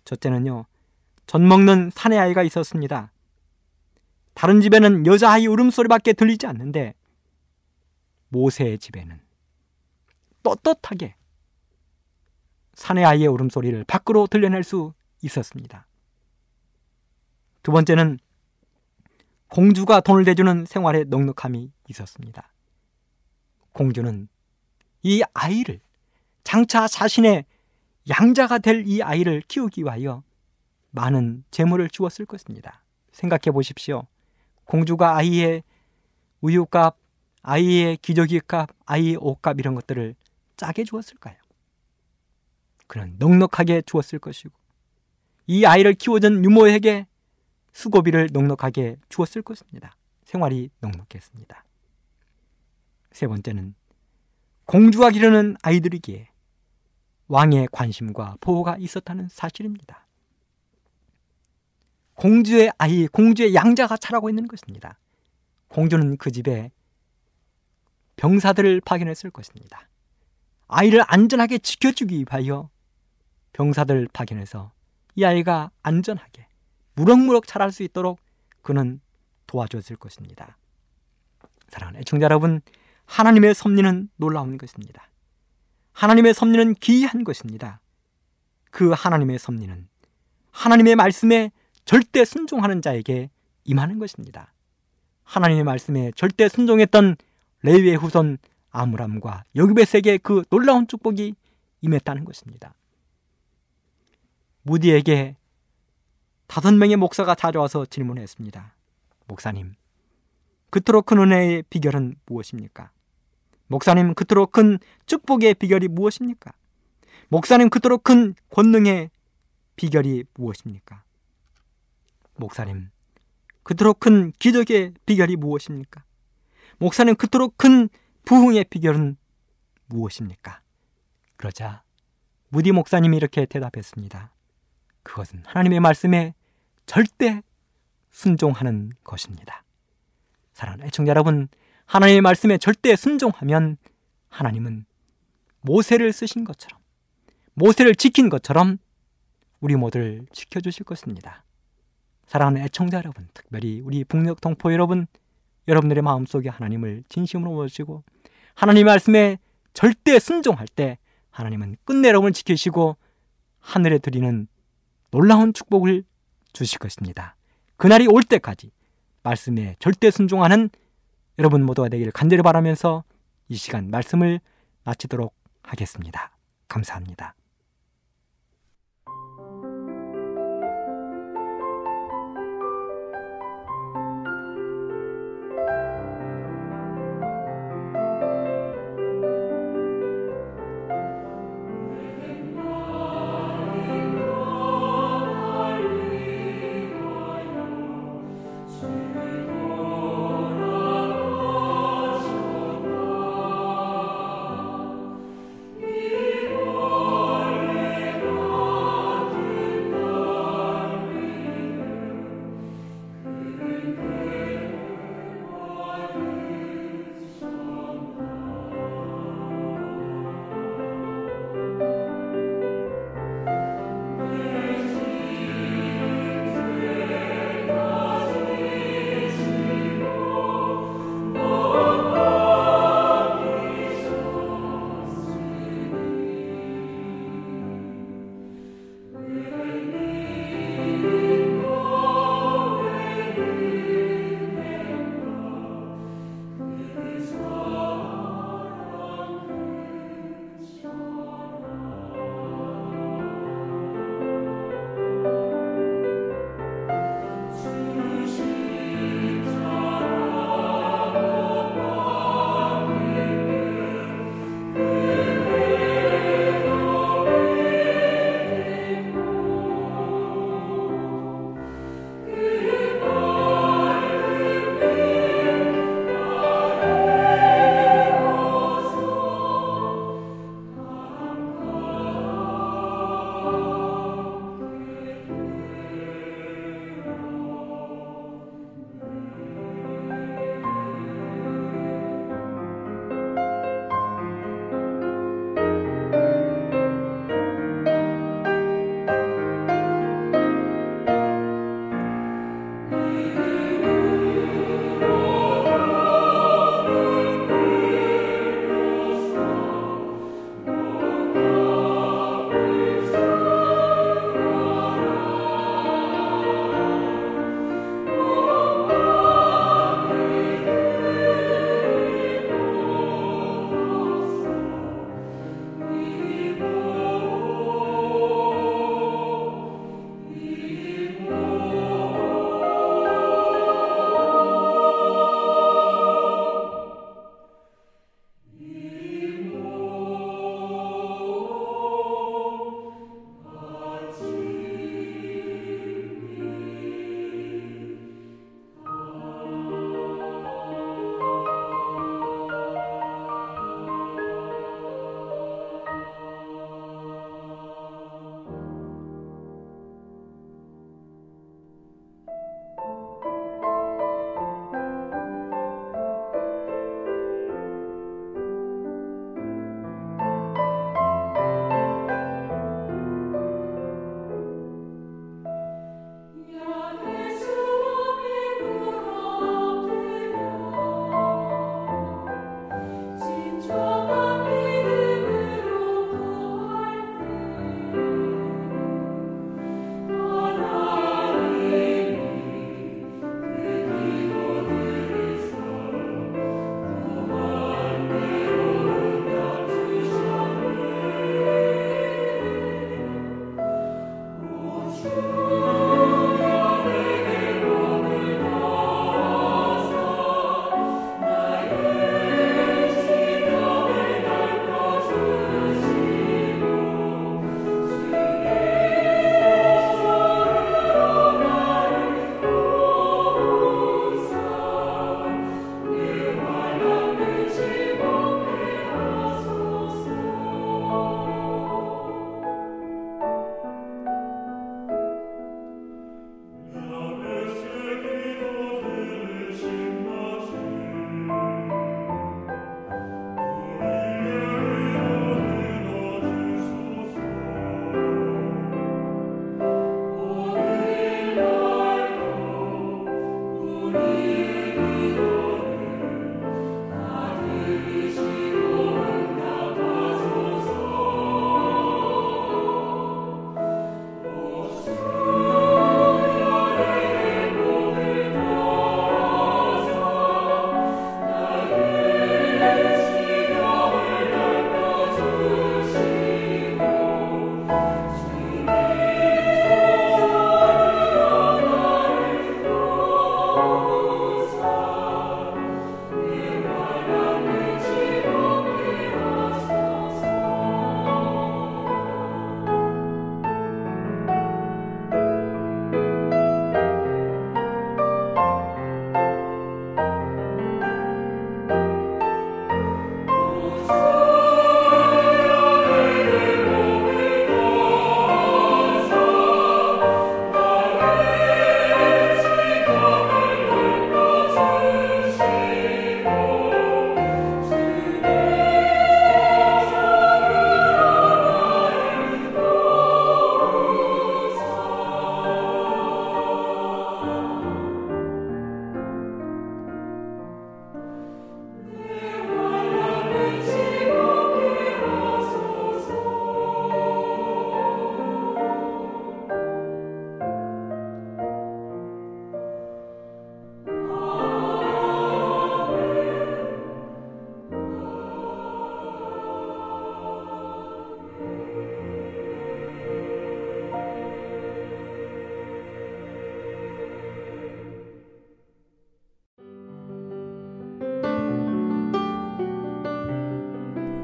첫째는요, 젖먹는 사내 아이가 있었습니다. 다른 집에는 여자아이 울음소리밖에 들리지 않는데 모세의 집에는 떳떳하게 사내 아이의 울음소리를 밖으로 들려낼 수 있었습니다. 두 번째는 공주가 돈을 대주는 생활의 넉넉함이 있었습니다. 공주는 이 아이를 장차 자신의 양자가 될 이 아이를 키우기 위하여 많은 재물을 주었을 것입니다. 생각해 보십시오. 공주가 아이의 우유값, 아이의 기저귀값, 아이의 옷값 이런 것들을 짜게 주었을까요? 그는 넉넉하게 주었을 것이고 이 아이를 키워준 유모에게 수고비를 넉넉하게 주었을 것입니다. 생활이 넉넉했습니다. 세 번째는 공주가 기르는 아이들이기에 왕의 관심과 보호가 있었다는 사실입니다. 공주의 아이, 공주의 양자가 자라고 있는 것입니다. 공주는 그 집에 병사들을 파견했을 것입니다. 아이를 안전하게 지켜주기 위하여 병사들을 파견해서 이 아이가 안전하게 무럭무럭 자랄 수 있도록 그는 도와줬을 것입니다. 사랑하는 애청자 여러분, 하나님의 섭리는 놀라운 것입니다. 하나님의 섭리는 기이한 것입니다. 그 하나님의 섭리는 하나님의 말씀에 절대 순종하는 자에게 임하는 것입니다. 하나님의 말씀에 절대 순종했던 레위의 후손 아므람과 여기벳에게 그 놀라운 축복이 임했다는 것입니다. 무디에게 다섯 명의 목사가 찾아와서 질문했습니다. 목사님, 그토록 큰 은혜의 비결은 무엇입니까? 목사님, 그토록 큰 축복의 비결이 무엇입니까? 목사님, 그토록 큰 권능의 비결이 무엇입니까? 목사님, 그토록 큰 기적의 비결이 무엇입니까? 목사님, 그토록 큰 부흥의 비결은 무엇입니까? 그러자 무디 목사님이 이렇게 대답했습니다. 그것은 하나님의 말씀에 절대 순종하는 것입니다. 사랑하는 애청자 여러분, 하나님의 말씀에 절대 순종하면 하나님은 모세를 쓰신 것처럼, 모세를 지킨 것처럼 우리 모두를 지켜주실 것입니다. 사랑하는 애청자 여러분, 특별히 우리 북녘 동포 여러분, 여러분들의 마음속에 하나님을 진심으로 모시고 하나님의 말씀에 절대 순종할 때 하나님은 끝내 여러분을 지키시고 하늘에 드리는 놀라운 축복을 주실 것입니다. 그날이 올 때까지 말씀에 절대 순종하는 여러분 모두가 되기를 간절히 바라면서 이 시간 말씀을 마치도록 하겠습니다. 감사합니다. Oh